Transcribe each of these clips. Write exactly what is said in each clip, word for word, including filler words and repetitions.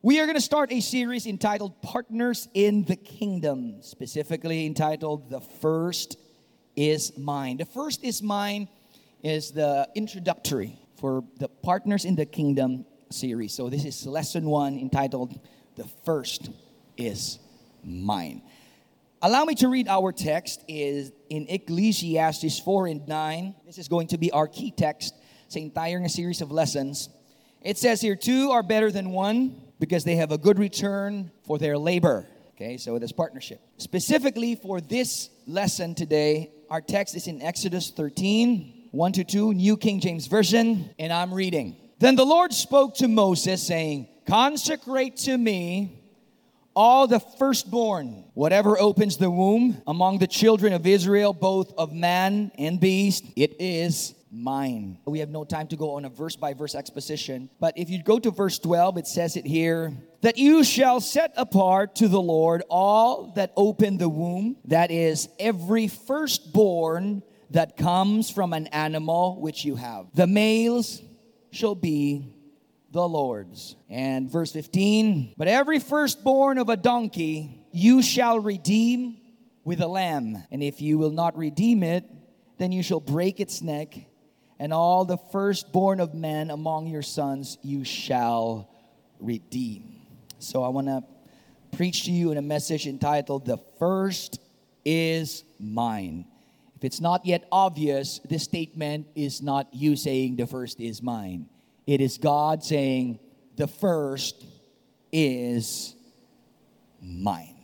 We are going to start a series entitled Partners in the Kingdom, specifically entitled The First is Mine. The First is Mine is the introductory for the Partners in the Kingdom series. So this is lesson one entitled The First is Mine. Allow me to read our text is in Ecclesiastes four and nine. This is going to be our key text. It's an entire series of lessons. It says here, two are better than one because they have a good return for their labor. Okay, so this partnership. Specifically for this lesson today, our text is in Exodus thirteen, one to two, New King James Version, and I'm reading. Then the Lord spoke to Moses, saying, consecrate to me all the firstborn, whatever opens the womb among the children of Israel, both of man and beast, it is mine. We have no time to go on a verse-by-verse exposition. But if you go to verse twelve, it says it here, that you shall set apart to the Lord all that open the womb, that is, every firstborn that comes from an animal which you have. The males shall be the Lord's. And verse fifteen, but every firstborn of a donkey you shall redeem with a lamb. And if you will not redeem it, then you shall break its neck. And all the firstborn of men among your sons you shall redeem. So I want to preach to you in a message entitled, The First is Mine. If it's not yet obvious, this statement is not you saying, the first is mine. It is God saying, the first is mine.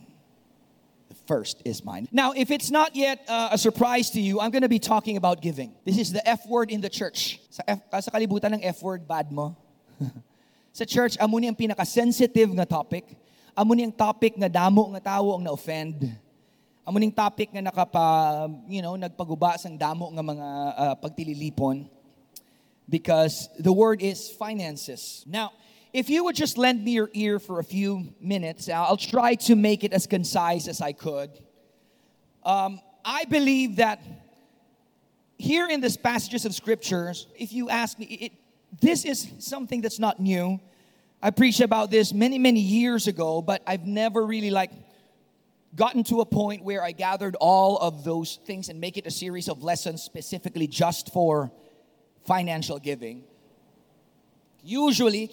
The first is mine. Now, if it's not yet uh, a surprise to you, I'm going to be talking about giving. This is the F word in the church. Sa, F, uh, sa kalibutan ng F word, bad mo. Sa church, amo ni ang pinaka-sensitive nga topic. Amo ni ang topic nga damo nga tao ang na-offend. Amo ni ang topic nga nakapa, you know, nagpaguba sang damo nga mga uh, pagtililipon. Because the word is finances. Now, if you would just lend me your ear for a few minutes, I'll try to make it as concise as I could. Um, I believe that here in this passages of scriptures, if you ask me, it, this is something that's not new. I preached about this many, many years ago, but I've never really like gotten to a point where I gathered all of those things and make it a series of lessons specifically just for financial giving. Usually,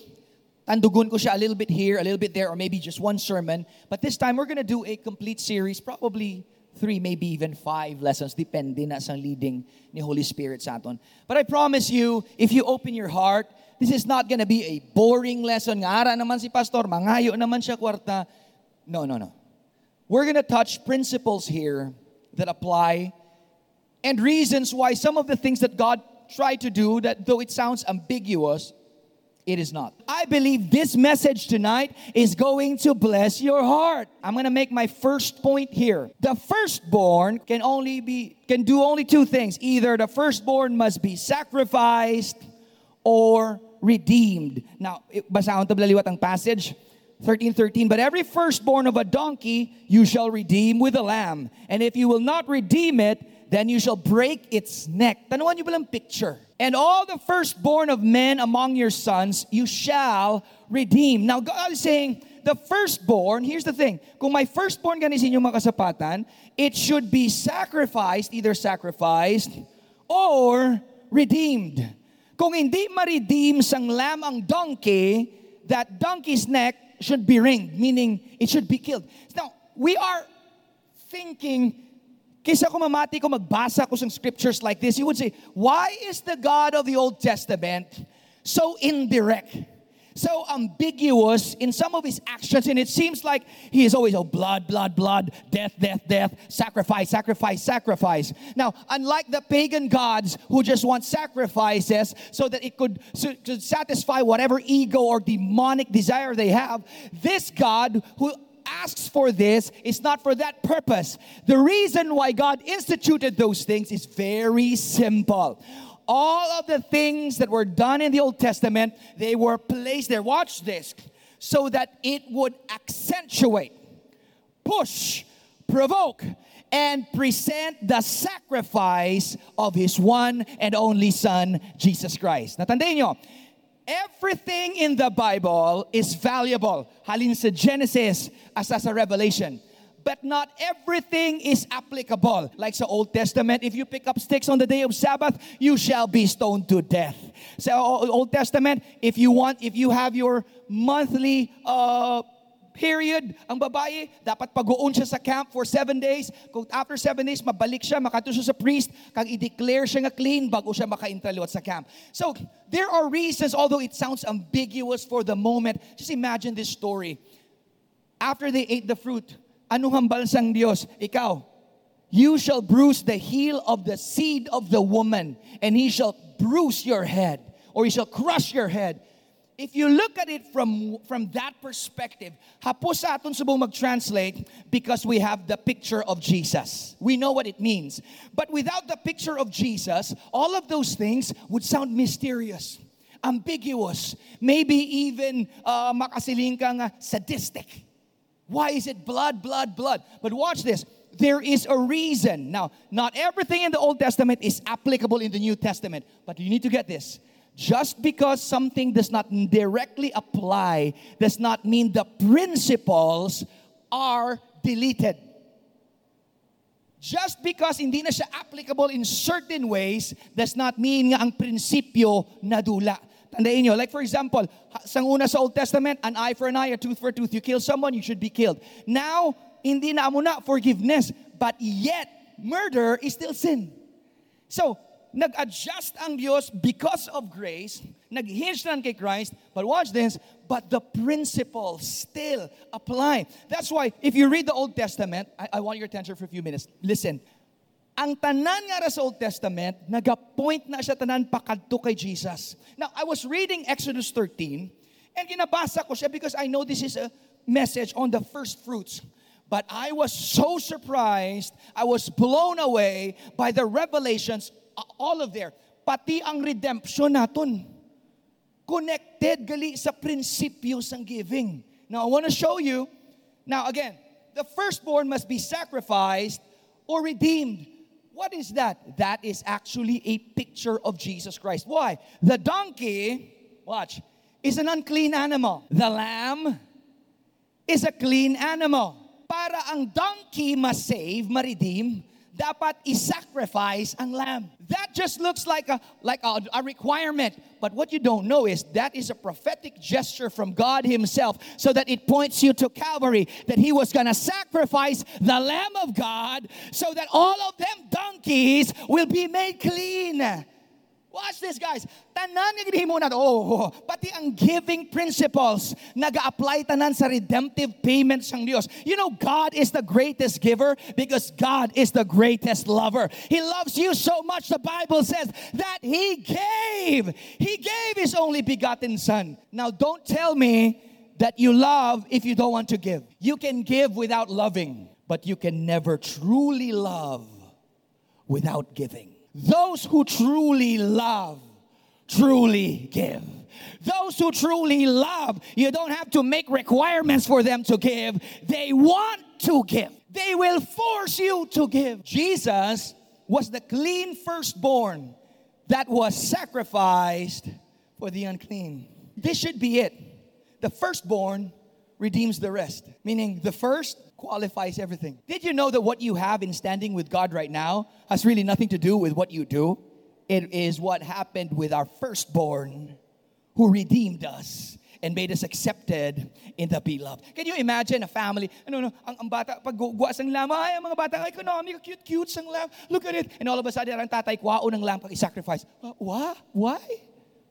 tandugun ko siya a little bit here, a little bit there, or maybe just one sermon. But this time, we're going to do a complete series, probably three, maybe even five lessons, depende na sa leading ni Holy Spirit sa aton. But I promise you, if you open your heart, this is not going to be a boring lesson. Nga ara naman si pastor, mangayo naman siya kwarta. No, no, no. We're going to touch principles here that apply and reasons why some of the things that God try to do that, though it sounds ambiguous, it is not. I believe this message tonight is going to bless your heart. I'm going to make my first point here. The firstborn can only be can do only two things. Either the firstborn must be sacrificed or redeemed. Now, basahan to blaliwat ang passage. thirteen thirteen, but every firstborn of a donkey you shall redeem with a lamb. And if you will not redeem it, then you shall break its neck. Tanuan niyo ba lang picture? And all the firstborn of men among your sons, you shall redeem. Now, God is saying, the firstborn, here's the thing. Kung may firstborn ka ni sinyong makasapatan, it should be sacrificed, either sacrificed or redeemed. Kung hindi ma-redeem sang lamb ang donkey, that donkey's neck should be ringed, meaning it should be killed. Now, we are thinking, kaysa kung mamati ko, magbasa ko sa scriptures like this, you would say, why is the God of the Old Testament so indirect, so ambiguous in some of his actions? And it seems like he is always, oh, blood, blood, blood, death, death, death, sacrifice, sacrifice, sacrifice. Now, unlike the pagan gods who just want sacrifices so that it could, so, could satisfy whatever ego or demonic desire they have, this God who asks for this, it's not for that purpose. The reason why God instituted those things is very simple. All of the things that were done in the Old Testament, they were placed there, watch this, so that it would accentuate, push, provoke, and present the sacrifice of His one and only Son, Jesus Christ. Natandaan nyo, Everything in the Bible is valuable. Halin sa Genesis as sa Revelation. But not everything is applicable. Like sa Old Testament, if you pick up sticks on the day of Sabbath, you shall be stoned to death. Sa Old Testament, if you want, if you have your monthly uh, period, ang babae, dapat pag-uon siya sa camp for seven days. Kung after seven days, mabalik siya, makatusyo sa priest, kag i-declare siya nga clean bago siya makaintraluwat sa camp. So, there are reasons, although it sounds ambiguous for the moment. Just imagine this story. After they ate the fruit, anong hambalsang Dios? Ikaw, you shall bruise the heel of the seed of the woman, and he shall bruise your head, or he shall crush your head. If you look at it from, from that perspective, hapos sa aton subong mag-translate because we have the picture of Jesus. We know what it means. But without the picture of Jesus, all of those things would sound mysterious, ambiguous, maybe even uh, makasiling ka nga sadistic. Why is it blood, blood, blood? But watch this. There is a reason. Now, not everything in the Old Testament is applicable in the New Testament. But you need to get this. Just because something does not directly apply does not mean the principles are deleted. Just because hindi na siya applicable in certain ways does not mean nga ang prinsipyo nadula. Tandaan nyo, like for example, sang una sa Old Testament, an eye for an eye, a tooth for a tooth. You kill someone, you should be killed. Now, hindi na muna forgiveness, but yet, murder is still sin. So, nag-adjust ang Diyos because of grace, nag-hinge lang kay Christ, but watch this, but the principles still apply. That's why, if you read the Old Testament, I, I want your attention for a few minutes. Listen. Ang tanan nga ra sa Old Testament, nag-appoint na siya tanan pakadto kay Jesus. Now, I was reading Exodus thirteen, and ginabasa ko siya because I know this is a message on the first fruits. But I was so surprised, I was blown away by the revelations, all of there. Pati ang redemption natin. Connected gali sa prinsipyo sang giving. Now, I want to show you. Now, again, the firstborn must be sacrificed or redeemed. What is that? That is actually a picture of Jesus Christ. Why? The donkey, watch, is an unclean animal. The lamb is a clean animal. Para ang donkey ma-save, ma-redeem, dapat i-sacrifice ang lamb. That just looks like a like a, a requirement. But what you don't know is that is a prophetic gesture from God himself so that it points you to Calvary, that he was going to sacrifice the Lamb of God so that all of them donkeys will be made clean. Watch this, guys. Tanan nga gihimo na oh, pati ang giving principles naga-apply tanan sa redemptive payment sang Dios. You know, God is the greatest giver because God is the greatest lover. He loves you so much, the Bible says, that He gave. He gave His only begotten Son. Now, don't tell me that you love if you don't want to give. You can give without loving, but you can never truly love without giving. Those who truly love, truly give. Those who truly love, you don't have to make requirements for them to give. They want to give. They will force you to give. Jesus was the clean firstborn that was sacrificed for the unclean. This should be it. The firstborn redeems the rest. Meaning the first qualifies everything. Did you know that what you have in standing with God right now has really nothing to do with what you do? It is what happened with our firstborn who redeemed us and made us accepted in the beloved. Can you imagine a family? Ano no, ang, ang bata pag guwa sang lamb, ay ang mga bata ay economic cute cute sang lamb. Look at it. And all of a sudden ang tatay kwao ng lamb pag i-sacrifice. What? Why?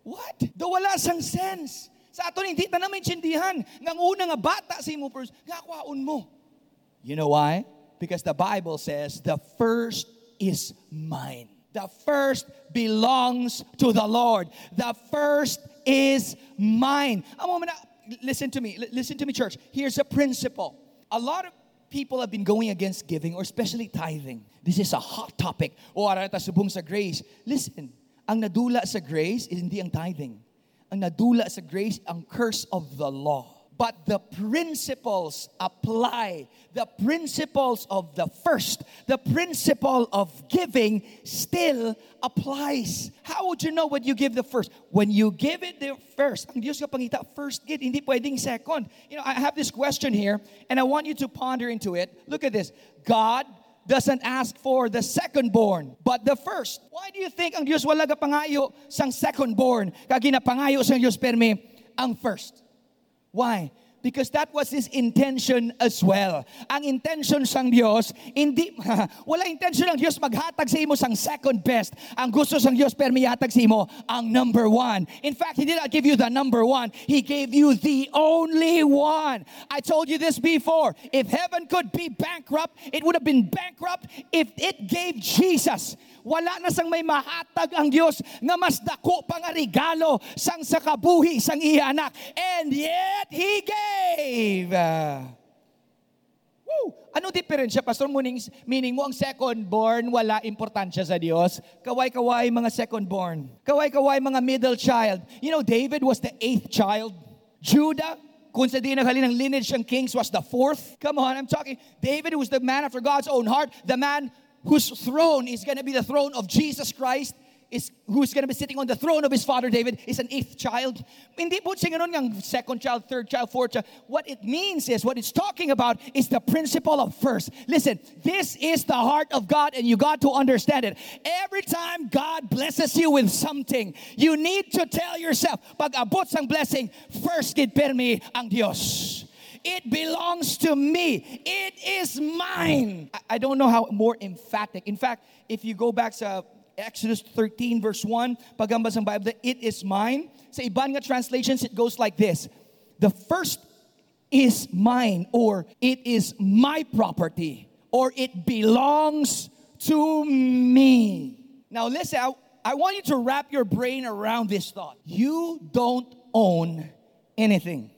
What? Do wala sang sense. Sa aton hindi ta na maintindihan nga una nga bata si mo first nga kwaon mo. You know why? Because the Bible says the first is mine. The first belongs to the Lord. The first is mine. A moment, listen to me. Listen to me, church. Here's a principle. A lot of people have been going against giving, or especially tithing. This is a hot topic. O arata subong sa grace. Listen, ang nadula sa grace is hindi ang tithing. Ang nadula sa grace, ang curse of the law. but the principles apply. The principles of the first, the principle of giving still applies. How would you know when you give the first? When you give it the first, ang Diyos ka pangita, first gid, hindi pwedeng second. You know, I have this question here, and I want you to ponder into it. Look at this. God doesn't ask for the second born, but the first. Why do you think ang Diyos wala gapangayo sang second born? Kagina pangayo sang Diyos permi ang first. Why? Because that was His intention as well. Ang intention sang Diyos, hindi, wala intention ng Diyos maghatag sa imo sang second best. Ang gusto sang Diyos permiyatag sa imo ang number one. In fact, He did not give you the number one. He gave you the only one. I told you this before. If heaven could be bankrupt, it would have been bankrupt if it gave Jesus. Wala na sang may mahatag ang Diyos na mas dako pang regalo sang sakabuhi sang iya anak. And yet, He gave. Uh, woo! Ano diferensya, Pastor? Meaning, meaning mo ang second born, wala importansya sa Diyos. Kaway-kaway mga second born. Kaway-kaway mga middle child. You know, David was the eighth child. Judah, kung sa di naghalin ng lineage ng kings, was the fourth. Come on, I'm talking. David was the man after God's own heart. The man whose throne is going to be the throne of Jesus Christ. Is who's going to be sitting on the throne of his father David is an eighth child. Hindi po singanon ng second child, third child, fourth child. What it means is, what it's talking about is the principle of first. Listen, this is the heart of God and you got to understand it. Every time God blesses you with something, you need to tell yourself, pag abot sang blessing, first gid permi ang Dios. It belongs to me. It is mine. I, I don't know how more emphatic. In fact, if you go back to Exodus thirteen verse one, pagamba sang Bible, it is mine. Sa ibang nga translations, it goes like this. The first is mine, or it is my property, or it belongs to me. Now listen, I, I want you to wrap your brain around this thought. You don't own anything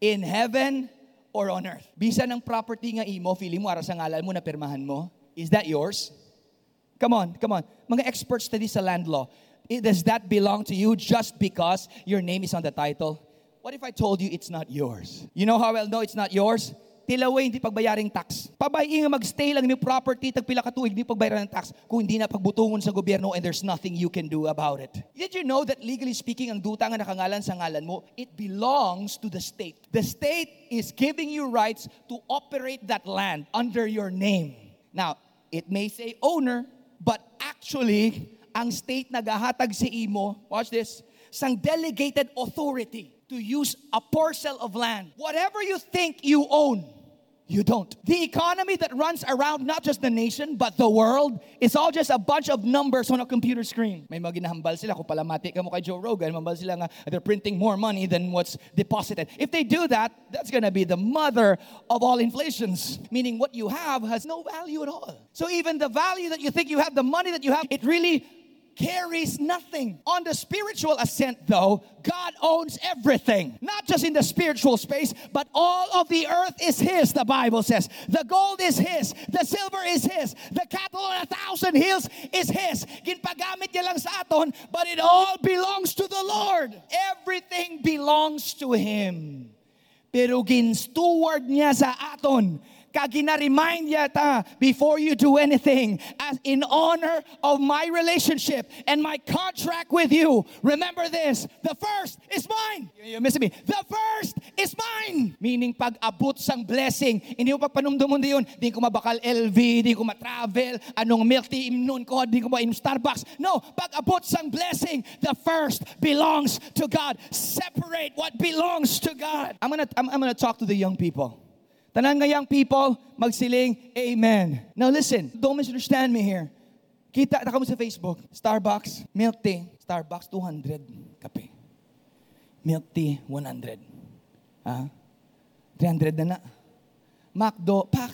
in heaven or on earth. Bisan ang property nga imo, feeling mo, ara sa ngalan mo, napirmahan mo, is that yours? Come on, come on. Mga expert study sa land law. Does that belong to you just because your name is on the title? What if I told you it's not yours? You know how I'll know it's not yours? Tilaway, hindi pagbayaring tax. Pabayi nga mag-stay lang yung property, tagpila ka tuig, hindi pagbayaran ng tax, kung hindi na pagbutungon sa gobyerno and there's nothing you can do about it. Did you know that legally speaking, ang duta nga nakangalan sa ngalan mo, it belongs to the state. The state is giving you rights to operate that land under your name. Now, it may say owner, but actually, ang state nagahatag si imo, watch this, sang delegated authority to use a parcel of land. Whatever you think you own, you don't. The economy that runs around not just the nation, but the world, is all just a bunch of numbers on a computer screen. May mga ginahambal sila, kung palamati ka mo kay Joe Rogan, mambal sila nga, they're printing more money than what's deposited. If they do that, that's gonna be the mother of all inflations. Meaning what you have has no value at all. So even the value that you think you have, the money that you have, it really carries nothing. On the spiritual ascent, though, God owns everything. Not just in the spiritual space, but all of the earth is His, the Bible says. The gold is His. The silver is His. The cattle on a thousand hills is His. Ginpagamit niya lang sa aton, but it all belongs to the Lord. Everything belongs to Him. Pero ginsteward niya sa aton. Kaginaremind yata, before you do anything, as in honor of my relationship and my contract with you, remember this, the first is mine. You're missing me. The first is mine. Meaning pag-abot sang blessing, hindi mo pagpanumdumon diyon, di ko mabakal L V, di ko matravel, anong milk tea imnon ko, di ko mainom Starbucks. No, pag-abot sang blessing, the first belongs to God. Separate what belongs to God. I'm gonna, I'm, I'm gonna talk to the young people. Tanan nga young people, magsiling, amen. Now listen, don't misunderstand me here. Kita, taka mo sa Facebook, Starbucks, milk tea, Starbucks two hundred, kape. Milk tea, one hundred. Ah, three hundred na na. McDo, pak,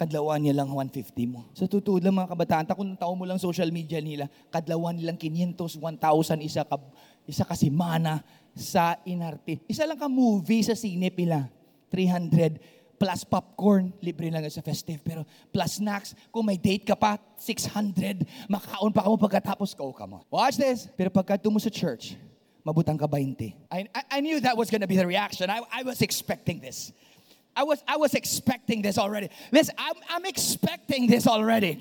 kadlawan niya lang one fifty mo. Sa tutuod lang mga kabataan, takong tao mo lang social media nila, kadlawan nilang five hundred, one thousand, isa ka, isa ka semana sa inarte. Isa lang ka movie sa sine pila, three hundred. Plus popcorn, libre lang sa festive, pero plus snacks, kung may date ka pa, six hundred, makaon pa ka mo pagkatapos, go ka mo. Watch this. Pero pagka mo sa church, mabutang ka twenty. I, I, I knew that was going to be the reaction. I, I was expecting this. I was I was expecting this already. Listen, I'm, I'm expecting this already.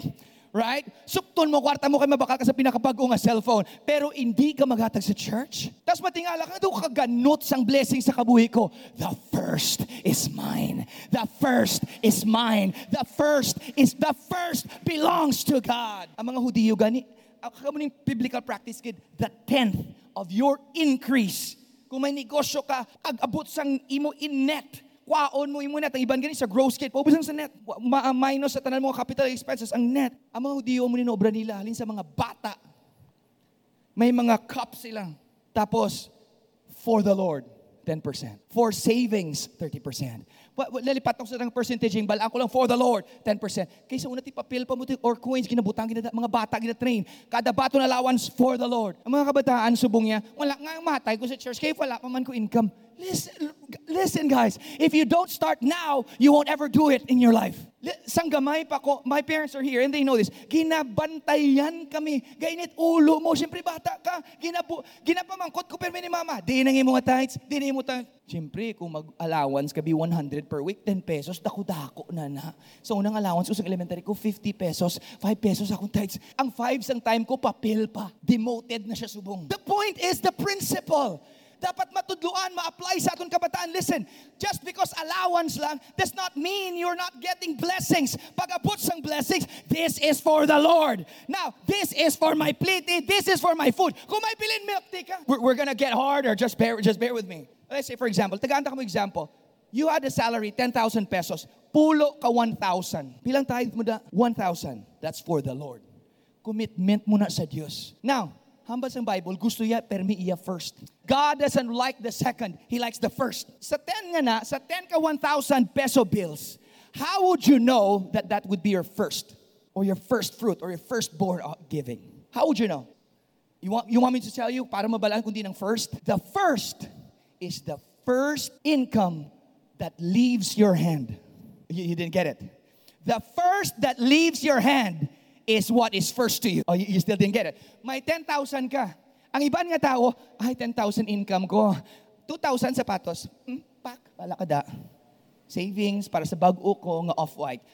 Right? Sukton mo, kwarta mo kayo mabakal ka sa pinakabago nga cellphone, pero hindi ka maghatag sa church. Tapos matingala ka, doon ka ganot sang blessing sa kabuhi ko. The first is mine. The first is mine. The first is, the first belongs to God. Ang mga Hudiyo gani, ako ng biblical practice kid, the tenth of your increase. Kung may negosyo ka, agabot sang imo in net. Kwaon mo yung net. Ang iban ganyan sa gross kit. Paubusan sa net. Ma-minus sa tanan mga capital expenses. Ang net. Ang mga Hudiyo mo ninobra nila. Halin sa mga bata. May mga cups silang. Tapos, for the Lord, ten percent. For savings, thirty percent. Lalipat ako sa ng percentage yung balaan ko lang, for the Lord, ten percent. Kaysa una ti papel pa mo ti or coins, ginabutang, ginada, mga bata, ginatrain. Kada bato na allowance, for the Lord. Ang mga kabataan, subong niya, wala nga matay ko sa church, kaya wala pa man ko income. Listen, listen guys, if you don't start now, you won't ever do it in your life. Sanggamay pa ko, my parents are here and they know this. Ginabantayan kami. Gainit ulo mo, siyempre bata ka. Ginabu, ginapamangkot ko permi ni mama. Di nang imo nga tights, di nang imo tights. Siyempre, kung mag-allowance ka be one hundred per week, ten pesos, dako-dako na na. So, unang allowance ko sa elementary ko, fifty pesos, five pesos akong tights. Ang five sang time ko, papel pa. Demoted na siya subong. The point is the principle. Dapat matudluan, ma-apply sa atong kabataan. Listen, just because allowance lang does not mean you're not getting blessings. Pag-abot sang blessings, this is for the Lord. Now, this is for my plate. This is for my food. Kung may bilin milk tea ka, we're, we're gonna get harder. Just bear, just bear with me. Let's say, for example, tagaan ta ka mo example. You had a salary, ten thousand pesos. Pulo ka one thousand. Bilang tithe mo na? one thousand. That's for the Lord. Commitment mo na sa Diyos. Now, hambal sa Bible, gusto niya, permi iya first. God doesn't like the second. He likes the first. Sa ten nga na, sa ten ka one thousand peso bills, how would you know that that would be your first? Or your first fruit, or your firstborn giving? How would you know? You want, you want me to tell you, para mabalaan kundi ng first? The first is the first income that leaves your hand. You, you didn't get it. The first that leaves your hand is what is first to you. Oh, you, you still didn't get it. May ten thousand ka. Ang iban nga tao, ay, ten thousand income ko. two thousand sapatos. Hmm, pak, wala ka da. Savings para sa bag-o ko nga off-white.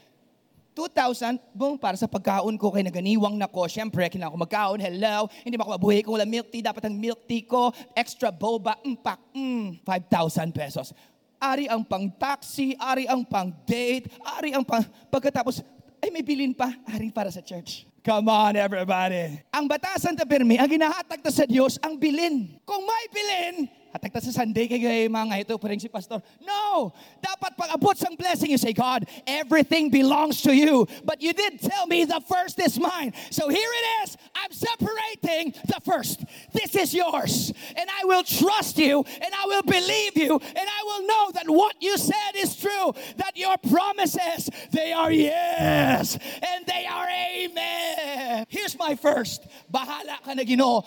two thousand, boom, para sa pagkaon ko kay naganiwang na ko. Siyempre, kailangan ko magkaon. Hello, hindi ba ako mabuhay kung wala milk tea. Dapat ang milk tea ko. Extra boba. Hmm, pak, hmm, five thousand pesos. Ari ang pang-taxi, ari ang pang-date, ari ang pang... Pagkatapos, ay, may bilin pa. Haring para sa church. Come on, everybody. Ang batasan ta pirmi, ang ginahatag ta sa Diyos, ang bilin. Kung may bilin, hatag ta sa Sunday kay mga ito, parang si pastor. No! Dapat pag-abot sang blessing, you say, God, everything belongs to you. But you did tell me the first is mine. So here it is. I'm separating the first. This is yours. And I will trust you, and I will believe you, and I will know that what you said is true, that your promises, they are yes, and they are amen. Here's my first. Bahala ka na Ginoo.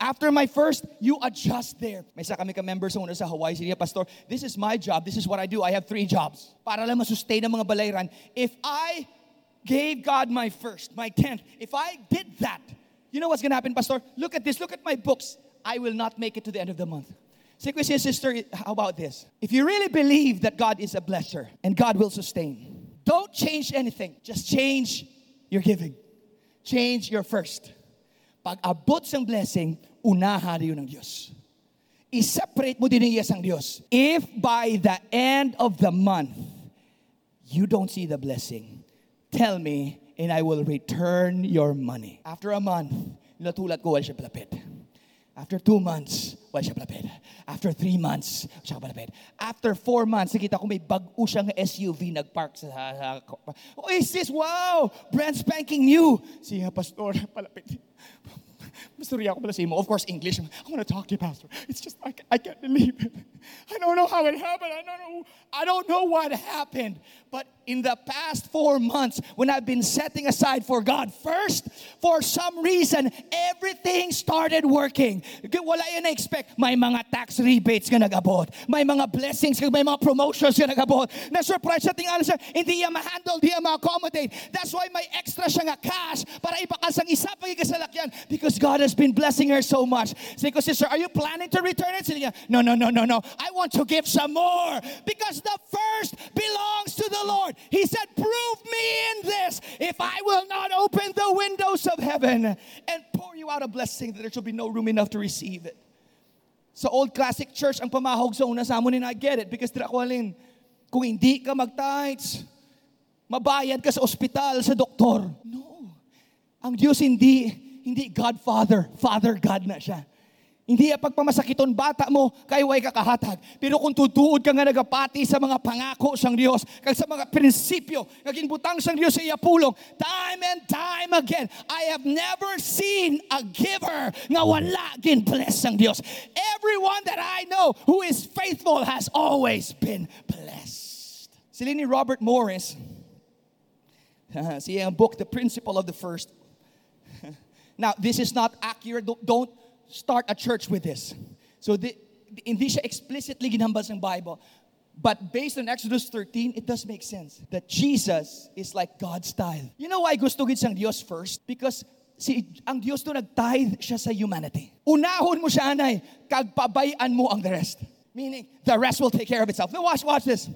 After my first, you adjust there. May isa kami ka-members sa una sa Hawaii. Siya, Pastor, this is my job. This is what I do. I have three jobs. Para lang masustain ang mga balayran. If I gave God my first, my tenth, if I did that, you know what's going to happen, Pastor? Look at this. Look at my books. I will not make it to the end of the month. Say, Christian sister, how about this? If you really believe that God is a blesser and God will sustain, don't change anything. Just change your giving. Change your first. Pag-abot sang blessing, unahan yun ng Diyos. I-separate mo din niya sang Diyos. If by the end of the month, you don't see the blessing, tell me and I will return your money. After a month, natulat ko, wala siya palapit. After two months, wala siya palapit. After three months, wala siya palapit. After four months, nakita ko may bag-o siyang S U V nagpark sa... Oh, is this? Wow! Brand spanking new! Siya, Pastor, palapit. Masuriya ko pala sa imo. Of course, English. I want to talk to you, Pastor. It's just, I, I can't believe it. I don't know how it happened. I don't know wrong. I don't know what happened. But in the past four months, when I've been setting aside for God first, for some reason, everything started working. Wala yun na-expect. May mga tax rebates nga nag-abot. May mga blessings, may mga promotions nga nag-abot. Na-surprise sa tingalan siya, hindi niya ma-handle, hindi niya ma-accommodate. That's why may extra siya nga cash para ipakas ang isa pagigasalakyan because God has been blessing her so much. Say ko, sister, are you planning to return it? Siya, no, no, no, no, no. I want to give some more because the first belongs to the Lord. He said, prove me in this if I will not open the windows of heaven and pour you out a blessing that there shall be no room enough to receive it. Sa old classic church, ang pamahog sa una sa amunin, I get it because tirakwalin, kung hindi ka mag-tithes, mabayad ka sa ospital, sa doktor. No. Ang Diyos hindi, hindi Godfather. Father God na siya. Hindi ya pagpamasakiton bata mo, kayway kakahatag. Pero kung tutuod ka nga nagapati sa mga pangako sang Dios, kag sa mga prinsipyo, naging butang sang Dios sa iya pulong, time and time again, I have never seen a giver nga wala gin bless sang Dios. Everyone that I know who is faithful has always been blessed. Sili ni Robert Morris, uh, siya ang book, The Principle of the First. Now, this is not accurate. Don't start a church with this. So the, the, hindi siya explicitly ginambas ng Bible. But based on Exodus thirteen, it does make sense that Jesus is like God's style. You know why gusto gid sang Dios first? Because si ang Dios to nag-tithe siya sa humanity. Unahon mo siya anay, kagpabayan mo ang the rest. Meaning, the rest will take care of itself. Now watch, watch this.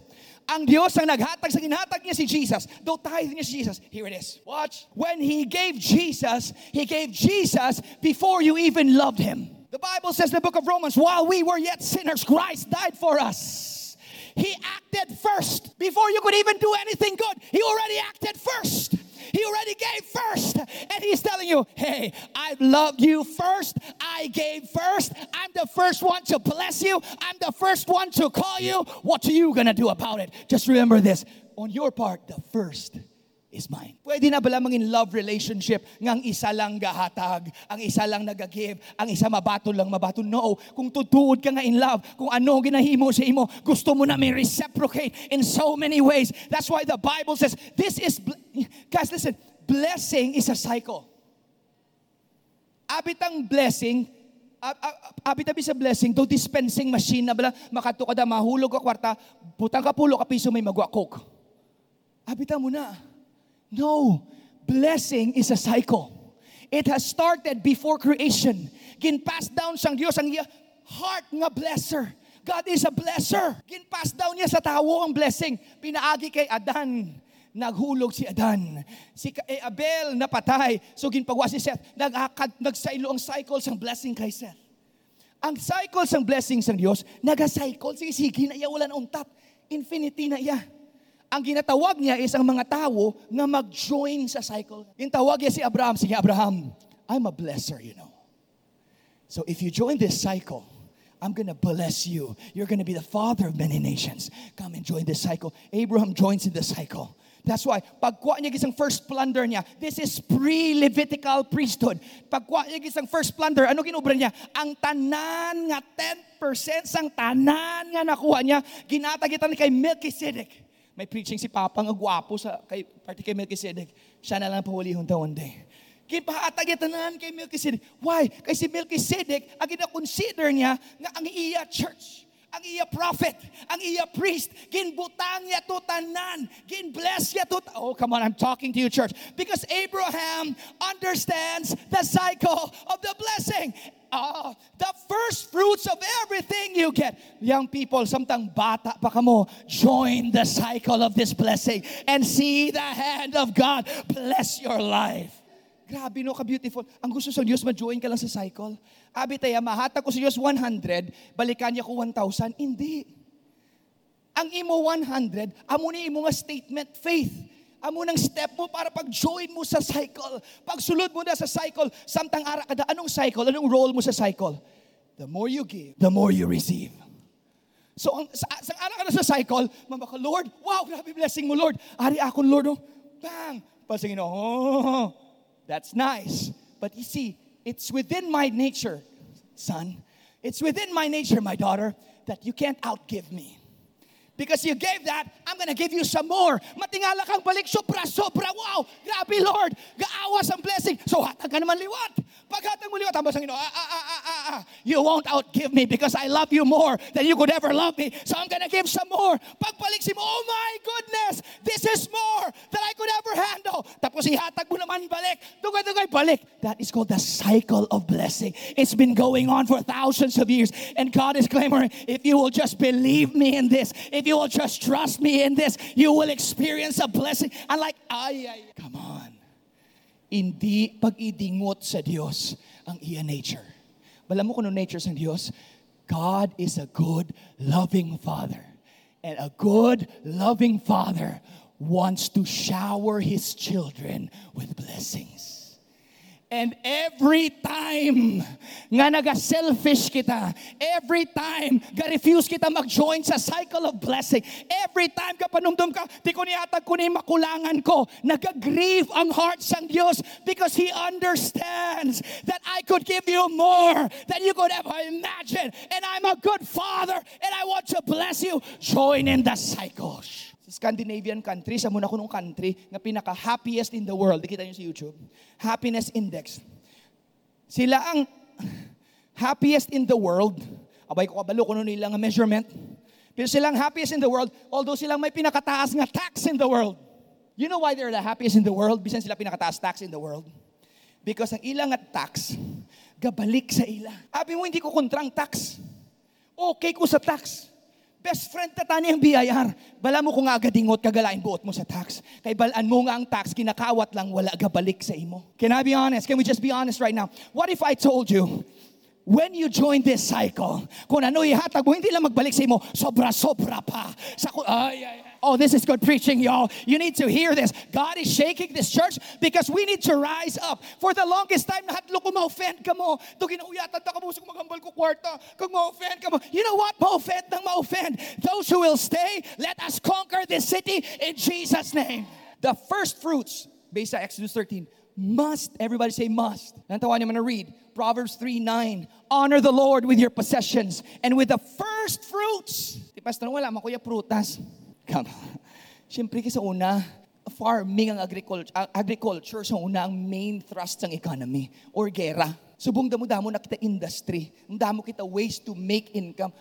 Ang Dios ang naghatag sa ginhatag niya si Jesus. Though tithe niya si Jesus. Here it is. Watch. When He gave Jesus, He gave Jesus before you even loved Him. The Bible says in the book of Romans, while we were yet sinners, Christ died for us. He acted first. Before you could even do anything good, He already acted first. He already gave first. And He's telling you, hey, I loved you first. I gave first. I'm the first one to bless you. I'm the first one to call you. What are you going to do about it? Just remember this. On your part, the first is mine. Pwede na ba lamang in love relationship ngang isa lang gahatag, ang isa lang nagagive, ang isa mabato lang mabato? No. Kung tutuod ka nga in love, kung ano ginahimo sa imo, gusto mo na may reciprocate in so many ways. That's why the Bible says, this is, bl- guys listen, blessing is a cycle. Abitang blessing, abitabi sa blessing, do dispensing machine na bala, makatukad na mahulog ka kwarta, butang ka pulo ka piso may magwa coke. Abita mo na. No, blessing is a cycle. It has started before creation. Ginpass down sang Dios ang iya heart nga blesser. God is a blesser. Ginpass down niya sa tawo ang blessing. Pinaagi kay Adan. Naghulog si Adan. Si Abel napatay. So ginpagwas si Seth. Nag-akad, nagsailo ang cycle sang blessing kay Seth. Ang cycle sang blessing sang Dios, naga-cycle. Sige-sige na iya, wala na untat. Infinity na iya. Ang ginatawag niya is ang mga tao na mag-join sa cycle. Ginatawag niya si Abraham. Sige, Abraham, I'm a blesser, you know. So if you join this cycle, I'm gonna bless you. You're gonna be the father of many nations. Come and join this cycle. Abraham joins in the cycle. That's why, pagkuha niya gisang first plunder niya, this is pre-Levitical priesthood. Pagkuha niya gisang first plunder, ano ginubra niya? Ang tanan nga ten percent sang tanan nga nakuha niya, ginatagitan kay Melchizedek. May preaching si Papa nga gwapo sa kay party kay Melchizedek. Siya na lang pahulihon ta one day. Kipahatagitanan kay Melchizedek. Why? Kasi Melchizedek ang gina-consider niya nga ang iya church, ang iya prophet, ang iya priest, ginbutang niya to tanan, ginbless niya to. Ta- oh, come on, I'm talking to you, church. Because Abraham understands the cycle of the blessing. Uh, the first fruits of everything you get. Young people, samtang bata pa kamo, join the cycle of this blessing and see the hand of God bless your life. Grabe no, ka-beautiful. Ang gusto sa Diyos, ma-join ka lang sa cycle. Abi tayo, mahata ko sa Diyos one hundred, balikan niya ko one thousand. Hindi. Ang imo one hundred, amo ni imo nga statement, faith. Amo ng step mo para pag-join mo sa cycle. Pagsulod mo na sa cycle, samtang ara kada, anong cycle? Anong role mo sa cycle? The more you give, the more you receive. So, ang, sa, sa ara ka na sa cycle, mamaka, Lord, wow, grabe blessing mo, Lord. Ari ako, Lord, oh, bang, pasingin, oh, that's nice. But you see, it's within my nature, son, it's within my nature, my daughter, that you can't outgive me. Because you gave that, I'm gonna give you some more. Matingala kang balik, sobra, sobra. Wow, grabe Lord. Gaawas ang blessing. So hatag ka naman liwat. Pag hatag mo liwat, ambas ang ino, ah, ah, ah, ah, ah. You won't outgive me because I love you more than you could ever love me. So I'm gonna give some more. Pagpaliksim, oh my goodness, this is more than I could ever handle. Tapos ihatag mo naman balik. Tugay-tugay balik. That is called the cycle of blessing. It's been going on for thousands of years. And God is clamoring, if you will just believe me in this, if If you will just trust me in this, you will experience a blessing. I'm like, ay, ay, come on. Hindi pag-idingot sa Diyos ang iya nature. Balam mo kung no nature sa Diyos, God is a good, loving Father. And a good, loving Father wants to shower His children with blessings. And every time nga naga-selfish kita, every time ga-refuse kita mag-join sa cycle of blessing, every time ka panumdum ka, di ko nihatag ko na yung makulangan ko, nag-grieve ang heart sang Diyos because He understands that I could give you more than you could ever imagine. And I'm a good Father and I want to bless you. Join in the cycle. Scandinavian country, sa muna ko nung country na pinaka-happiest in the world. Nakita niyo sa YouTube. Happiness Index. Sila ang happiest in the world. Abay ko kabalo kung ano nilang measurement. Pero silang happiest in the world, although silang may pinakataas nga tax in the world. You know why they're the happiest in the world? Bisan sila pinakataas tax in the world. Because ang ilang at tax, gabalik sa ila. Abi mo, hindi ko kontrang tax. Okay ko sa tax. Best friend na tani ang B I R. Bala mo kung agadingot, kagalain buot mo sa tax. Kay balaan mo nga ang tax, kinakawat lang, wala gabalik sa imo. Can I be honest? Can we just be honest right now? What if I told you, when you join this cycle, kung ano ihatag mo, hindi lang magbalik sa imo, sobra-sobra pa. Sa, ay, ay, ay. Oh, this is good preaching, y'all. You need to hear this. God is shaking this church because we need to rise up. For the longest time, nahadlo ko ma-offend ka mo. Ito ginauyatan ka mo, kung maghambal ko kwarta, kung ma-offend ka mo. You know what? Ma-offend ng ma-offend. Those who will stay, let us conquer this city in Jesus' name. The first fruits, based on Exodus thirteen, must, everybody say must. Nantawa niyo, I'm gonna read Proverbs three nine. Honor the Lord with your possessions and with the first fruits. Tipas na wala, makuya prutas. Come on. Siyempre kasi sa una, farming ang agriculture, agriculture sa una ang main thrust ng economy or gera. So buong damo-damo na kita industry, ang damo kita ways to make income.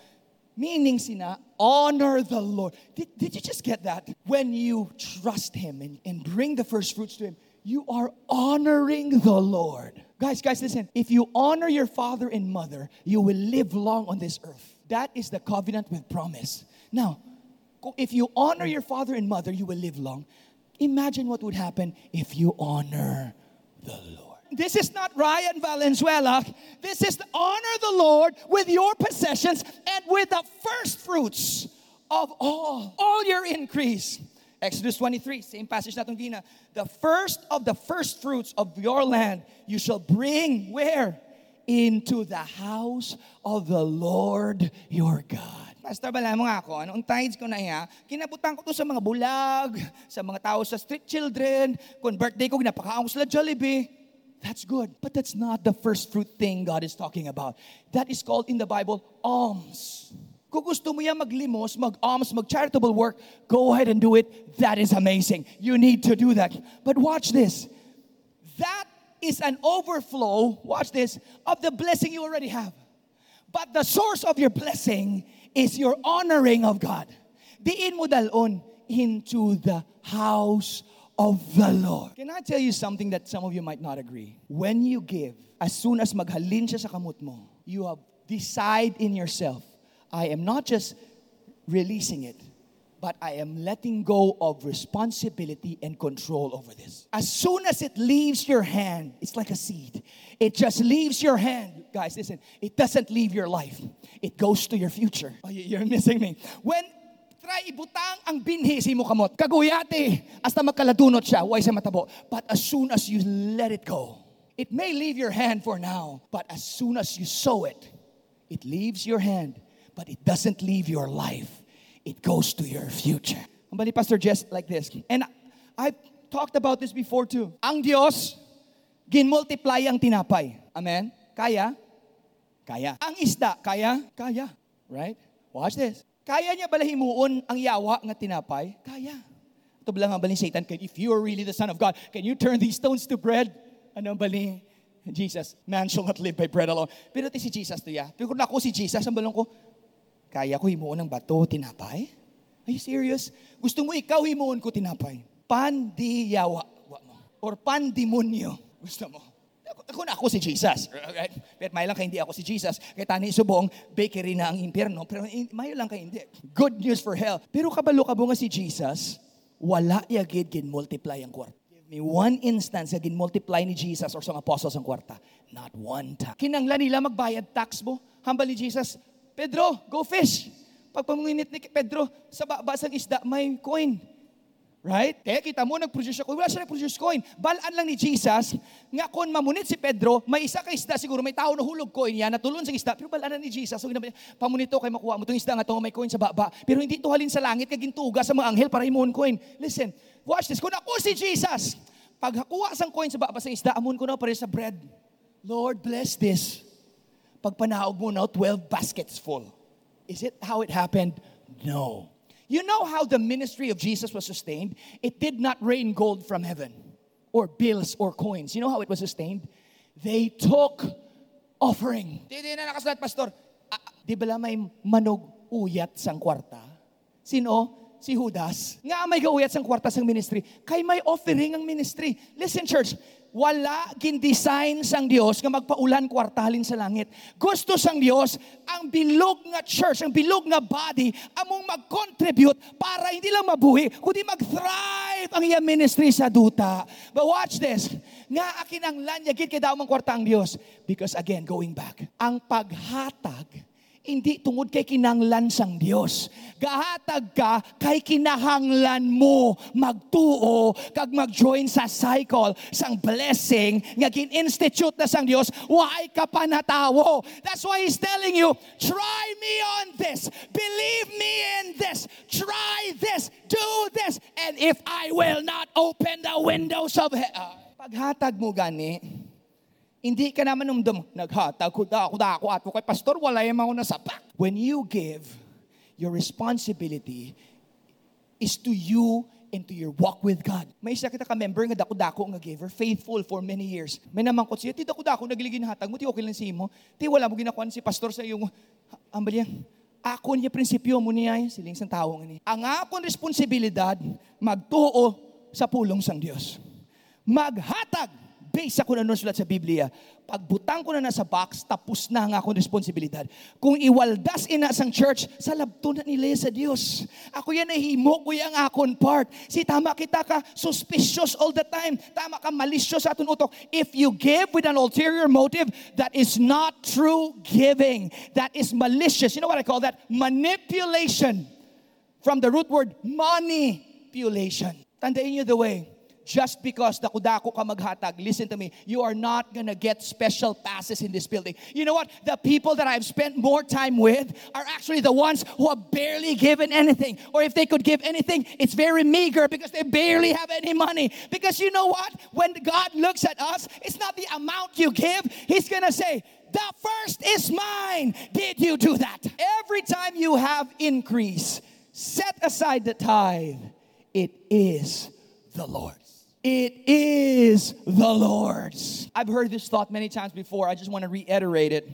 Meaning sina, honor the Lord. Did, did you just get that? When you trust Him and, and bring the first fruits to Him, you are honoring the Lord. Guys, guys, listen. If you honor your father and mother, you will live long on this earth. That is the covenant with promise. Now, if you honor your father and mother, you will live long. Imagine what would happen if you honor the Lord. This is not Ryan Valenzuela. This is the honor the Lord with your possessions and with the first fruits of all, all your increase. Exodus twenty-three, same passage natong gina. The first of the first fruits of your land you shall bring where? Into the house of the Lord your God. Pastor, bala mo nga ako, ano, ang tides ko na iya, kinabutan ko to sa mga bulag, sa mga tao sa street children, kung birthday ko, ginapakaong sila Jollibee. That's good. But that's not the first fruit thing God is talking about. That is called in the Bible, alms. Kung gusto mo yan maglimos, mag-alms, mag-charitable work, go ahead and do it. That is amazing. You need to do that. But watch this. That is an overflow, watch this, of the blessing you already have. But the source of your blessing is your honoring of God. Diin mo dalon into the house of the Lord. Can I tell you something that some of you might not agree? When you give, as soon as maghalin siya sa kamot mo, you have decide in yourself, I am not just releasing it, but I am letting go of responsibility and control over this. As soon as it leaves your hand, it's like a seed. It just leaves your hand. Guys, listen, it doesn't leave your life. It goes to your future. Oh, you're missing me. When try ibutang ang binhi sa imo kamot, kaguyate, hasta magkaladunot siya, way sa matabo. But as soon as you let it go, it may leave your hand for now, but as soon as you sow it, it leaves your hand, but it doesn't leave your life. It goes to your future. Somebody, Pastor Jess, like this. And I've talked about this before too. Ang Diyos, ginmultiply ang tinapay. Amen? Kaya? Kaya. Ang isda, kaya? Kaya. Right? Watch this. Kaya niya bala himuon ang yawa nga tinapay? Kaya. Ito bala nga bali Satan, if you are really the Son of God, can you turn these stones to bread? Ano bali? Jesus, man shall not live by bread alone. Pero ti si Jesus to ya. Pero kung ako si Jesus, ang balong ko, kaya ko himuon ang bato, tinapay? Are you serious? Gusto mo ikaw himuon ko tinapay? Pandiyawa mo. Or pandemonyo. Gusto mo. Ako na ako si Jesus. Right? Pero may lang kayo hindi ako si Jesus. Kaya tani subong, bakery na ang impyerno. Pero may lang kayo hindi. Good news for hell. Pero kabalo ka mo nga si Jesus, wala yagid gin-multiply ang kwarta. Give me one instance na gin-multiply ni Jesus or sa apostles ang kwarta. Not one time. Kinangla nila magbayad tax mo. Hambal ni Jesus, Pedro, go fish. Pagpamunginit ni Pedro, sa basang isda, may coin. Right? Kaya kita mo, nag-produce siya coin. Wala siya nag-produce coin. Balaan lang ni Jesus, nga kung mamunit si Pedro, may isa ka isda, siguro may tao na hulog coin yan, natulon sa isda, pero balaan ni Jesus. So, pamunito kayo makuha mo itong isda nga ito, may coin sa baba. Pero hindi ito halin sa langit, kagintuga sa mga anghel para imuhon coin. Listen, watch this. Kung ako si Jesus, pag hakuha sang coin sa baba sa isda, amun ko na pare sa bread. Lord, bless this. Pag panaog mo na, twelve baskets full. Is it how it happened? No. You know how the ministry of Jesus was sustained? It did not rain gold from heaven or bills or coins. You know how it was sustained? They took offering. Di na nakasulat, Pastor. Ah, di ba may manog uyat sang kwarta? Sino? Si Judas. Nga may gauyat sang kwarta sang ministry. Kay may offering ang ministry. Listen, church. Wala gindesign sang Dios nga magpaulan kwartahalin sa langit. Gusto sang Dios ang bilog nga church, ang bilog nga body among mag-contribute para hindi lang mabuhi kundi mag-thrive ang iya ministry sa duta. But watch this. Nga akin ang lanya gid kay daw mang kwarta ang Dios because again going back. Ang paghatag hindi tungod kay kinanglan sang Dios. Gahatag ka kay kinahanglan mo magtuo kag magjoin sa cycle sang blessing nga gin-institute na sang Dios waay ka pa natawo. That's why he's telling you, try me on this. Believe me in this. Try this. Do this. And if I will not open the windows of hell. Uh, paghatag mo gani, hindi ka naman umdum, naghatag ko da ako da ako at kay pastor wala yung mga nasapak. When you give, your responsibility is to you and to your walk with God. May isa kita ka-member nga dako-dako nga giver, faithful for many years. May naman ko siya, ti dako-dako nagligin hatag mo, ti okay lang si mo. Ti wala mo ginakuan si pastor sa iyong ambalya. Ako niya prinsipyo mo niya, siling sang tawo nga ni. Ang akon responsibilidad magtuo sa pulong sang Dios. Maghatag based ako na nun sulat sa Biblia, pagbutang ko na nasa box, tapos na nga akong responsibilidad. Kung iwaldas ina sang church, sa labto na nila sa Diyos. Ako yan ay himo ko yung akong part. Si tama kita ka, suspicious all the time. Tama ka, malicious sa atong utok. If you give with an ulterior motive, that is not true giving. That is malicious. You know what I call that? Manipulation. From the root word, manipulation. Tandaan niyo the way. Just because dako-dako ka maghatag, listen to me, you are not gonna get special passes in this building. You know what? The people that I've spent more time with are actually the ones who have barely given anything. Or if they could give anything, it's very meager because they barely have any money. Because you know what? When God looks at us, it's not the amount you give. He's gonna say, the first is mine. Did you do that? Every time you have increase, set aside the tithe. It is the Lord. It is the Lord's. I've heard this thought many times before. I just want to reiterate it.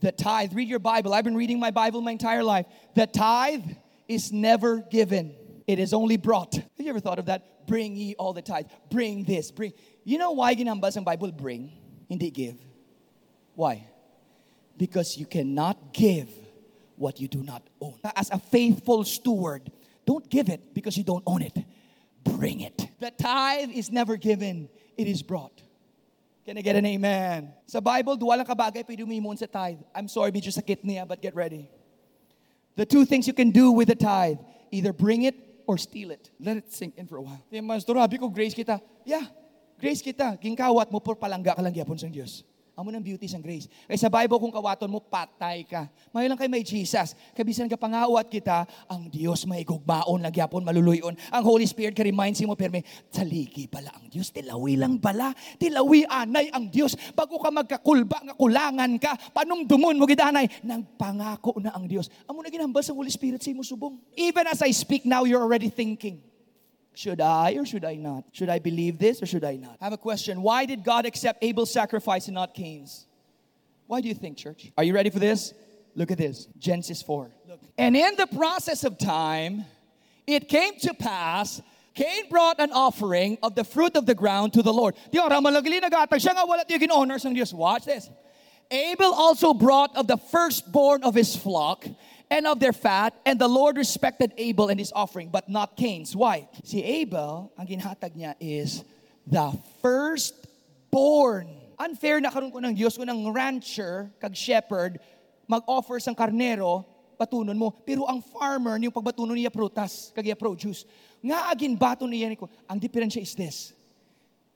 The tithe, read your Bible. I've been reading my Bible my entire life. The tithe is never given. It is only brought. Have you ever thought of that? Bring ye all the tithe. Bring this. Bring. You know why ginambas ang Bible bring? Hindi give. Why? Because you cannot give what you do not own. As a faithful steward, don't give it because you don't own it. Bring it. The tithe is never given. It is brought. Can I get an amen? Sa Bible, duwa lang kabagay pwede umimon sa tithe. I'm sorry, medyo sakit niya, but get ready. The two things you can do with the tithe, either bring it or steal it. Let it sink in for a while. Pastor, habi ko grace kita. Yeah, grace kita. Ginkawat mo por palangga ka lang gyapon sang Dios. Amo ng beauty sang grace. Kaya sa Bible, kung kawaton mo, patay ka. Mayo lang kay may Jesus. Kabisan ka pangawat kita, ang Diyos may gugmaon, nagyapon, maluluyon. Ang Holy Spirit, ka-reminds mo, pero may saligi pala ang Diyos. Tilawi lang pala. Tilawi anay ang Diyos. Bago ka magkakulba, nga kulangan ka, panumdumon mo gidanay, nagpangako na ang Diyos. Amo na ginambal sa Holy Spirit, si mo subong. Even as I speak now, you're already thinking, should I or should I not? Should I believe this or should I not? I have a question. Why did God accept Abel's sacrifice and not Cain's? Why do you think, church? Are you ready for this? Look at this. Genesis four. Look. And in the process of time, it came to pass, Cain brought an offering of the fruit of the ground to the Lord. Watch this. Abel also brought of the firstborn of his flock and of their fat, and the Lord respected Abel and his offering, but not Cain's. Why? Si Abel, ang ginhatag niya is the firstborn. Unfair na karon ko ng Diyos, ko ng rancher, kag shepherd, mag-offer sang karnero, batunon mo. Pero ang farmer, yung pagbatunon niya prutas, kag iya produce. Nga agin baton niya niko. Ang diferensya is this.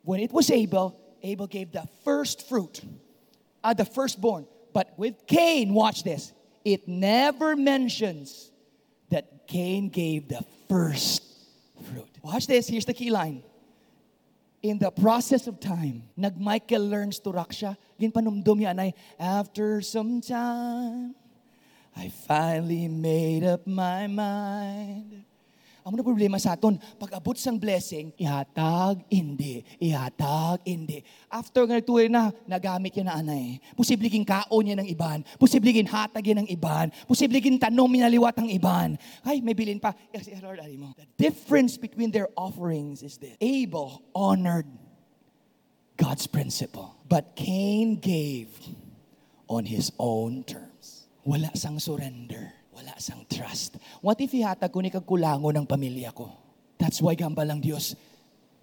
When it was Abel, Abel gave the first fruit, uh, the firstborn. But with Cain, watch this. It never mentions that Cain gave the first fruit. Watch this. Here's the key line. In the process of time, nag-Michael learns to raksha. Ginpanumdum yan ay, after some time, I finally made up my mind. Ang mga problema sa aton, pag abot sang blessing, ihatag, hindi. Ihatag, hindi. After nga natuloy na, nagamit yan na anay. Posibleng kaon yan ng iban. Posibleng hatag yan ng iban. Posibleng tanong minaliwat ang iban. Ay, may bilin pa. Yes, Lord, ali mo. The difference between their offerings is this. Abel honored God's principle. But Cain gave on his own terms. Wala sang surrender. Wala sang trust. What if ihatag ko ni kagkulango ng pamilya ko? That's why gambal ang Diyos,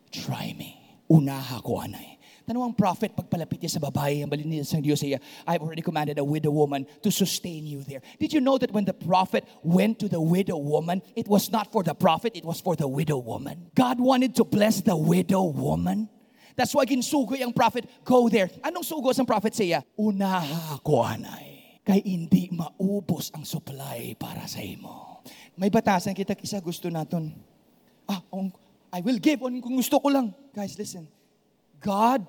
try me. Unaha ko, anay. Tanong ang prophet, pagpalapit niya sa babae, ang balin niya sa Diyos, niya, I've already commanded a widow woman to sustain you there. Did you know that when the prophet went to the widow woman, it was not for the prophet, it was for the widow woman? God wanted to bless the widow woman. That's why ginsugoy ang prophet, go there. Anong sugo sa prophet siya? Unaha ko, anay. Kay hindi maubos ang supply para sa imo. May batasan kita kisa gusto naton. Ah, on, I will give on kung gusto ko lang. Guys, listen. God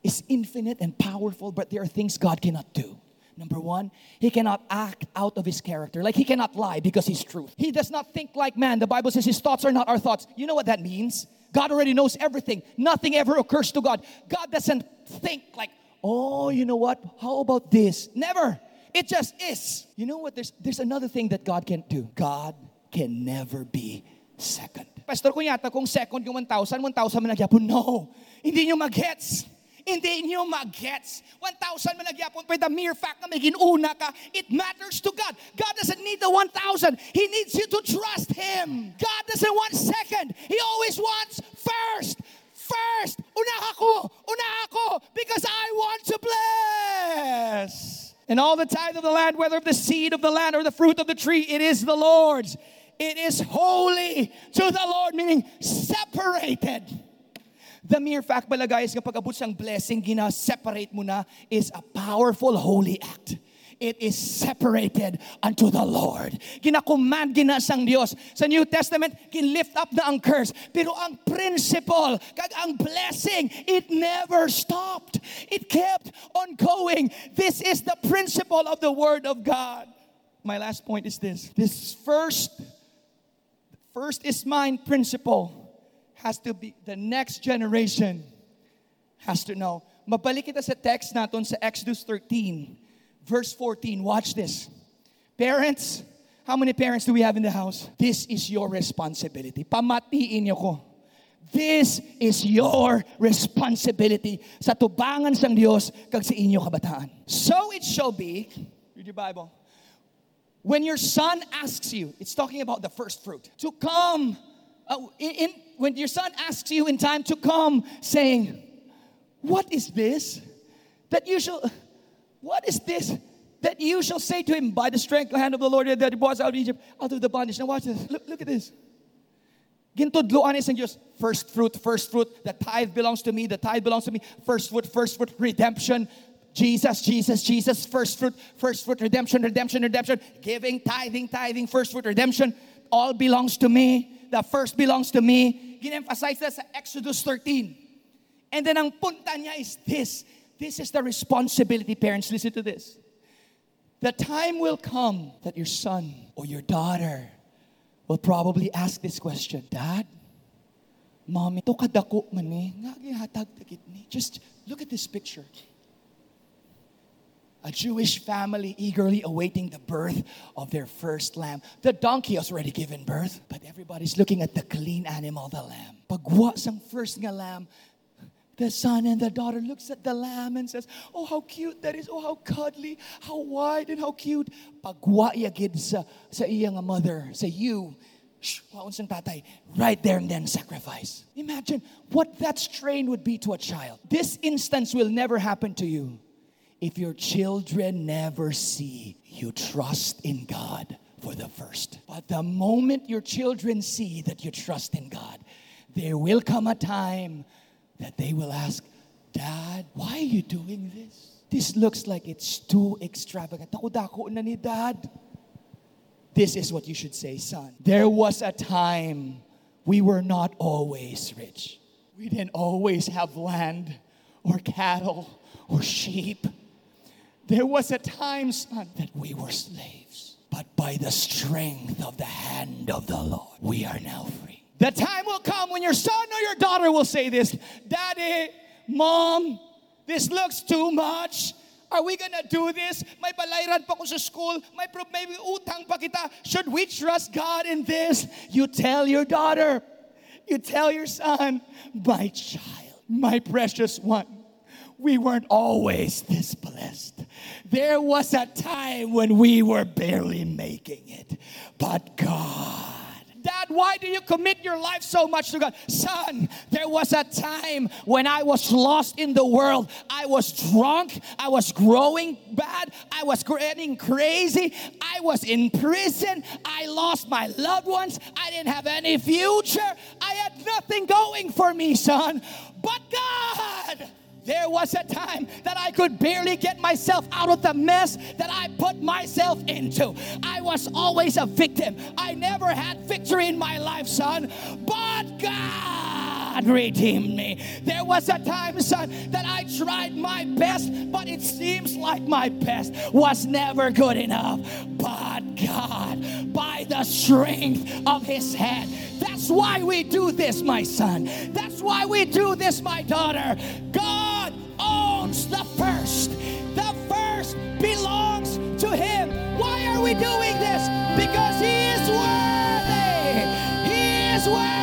is infinite and powerful, but there are things God cannot do. Number one, He cannot act out of His character. Like He cannot lie because He's truth. He does not think like man. The Bible says His thoughts are not our thoughts. You know what that means? God already knows everything. Nothing ever occurs to God. God doesn't think like, oh, you know what? How about this? Never. It just is. You know what? There's there's another thing that God can't do. God can never be second. Pastor, kung yata kung second yung one thousand, one thousand man nagyapon. No. Hindi nyo mag-gets. Hindi nyo mag-gets. one thousand man nagyapon by the mere fact na may ginuna ka. It matters to God. God doesn't need the one thousand. He needs you to trust Him. God doesn't want second. He always wants first. First, unaha ko, unaha ko, because I want to bless. And all the tithe of the land, whether of the seed of the land or the fruit of the tree, it is the Lord's. It is holy to the Lord, meaning separated. The mere fact pala guys, kapag abot sang blessing, gina-separate mo na, is a powerful holy act. It is separated unto the Lord. Ginacommand gina sang Dios. Sa New Testament, ginlift up na ang curse. Pero ang principle, kag ang blessing, it never stopped. It kept on going. This is the principle of the Word of God. My last point is this. This first, first is mine principle has to be, the next generation has to know. Mabalik kita sa text natin sa Exodus thirteen. Verse fourteen, watch this. Parents, how many parents do we have in the house? This is your responsibility. Pamatiin niyo ko. This is your responsibility sa tubangan sang Dios kag sa inyo kabataan. So it shall be, read your Bible, when your son asks you, it's talking about the first fruit, to come, uh, in, in, when your son asks you in time to come, saying, what is this that you shall... What is this that you shall say to him by the strength hand of the Lord that brought us out of Egypt, out of the bondage? Now watch this. Look, look at this. Gintudluan is ang Diyos. First fruit, first fruit. The tithe belongs to me. The tithe belongs to me. First fruit, first fruit. Redemption. Jesus, Jesus, Jesus. First fruit, first fruit. Redemption, redemption, redemption. Giving, tithing, tithing. First fruit, redemption. All belongs to me. The first belongs to me. Ginemphasize that sa Exodus thirteen. And then ang punta niya is this. This is the responsibility. Parents, listen to this. The time will come that your son or your daughter will probably ask this question. Dad, Mommy, to kadako man ni, nagihatag dagit ni. Just look at this picture. A Jewish family eagerly awaiting the birth of their first lamb. The donkey has already given birth, but everybody's looking at the clean animal, the lamb. Pagwa sang first nga lamb, the son and the daughter looks at the lamb and says, "Oh, how cute that is. Oh, how cuddly, how wide and how cute." Pagwa iya gid sa sa iyang mother, say you, waon sang tatay, right there and then sacrifice. Imagine what that strain would be to a child. This instance will never happen to you if your children never see you trust in God for the first. But the moment your children see that you trust in God, there will come a time that they will ask, "Dad, why are you doing this? This looks like it's too extravagant. Takudako na ni Dad." This is what you should say, "Son, there was a time we were not always rich. We didn't always have land or cattle or sheep. There was a time, son, that we were slaves. But by the strength of the hand of the Lord, we are now free." The time will come when your son or your daughter will say this, "Daddy, Mom, this looks too much. Are we gonna do this? May balayran pa ko sa school. May maybe utang pa kita. Should we trust God in this?" You tell your daughter, you tell your son, "My child, my precious one, we weren't always this blessed. There was a time when we were barely making it, but God. Dad, why do you commit your life so much to God?" "Son, there was a time when I was lost in the world. I was drunk. I was growing bad. I was getting crazy. I was in prison. I lost my loved ones. I didn't have any future. I had nothing going for me, son. But God, there was a time that I could barely get myself out of the mess that I put myself into. I was always a victim. I never had victory in my life, son. But God redeemed me. There was a time, son, that I tried my best, but it seems like my best was never good enough. But God, by the strength of His hand." That's why we do this, my son. That's why we do this, my daughter. God owns the first. The first belongs to Him. Why are we doing this? Because He is worthy. He is worthy.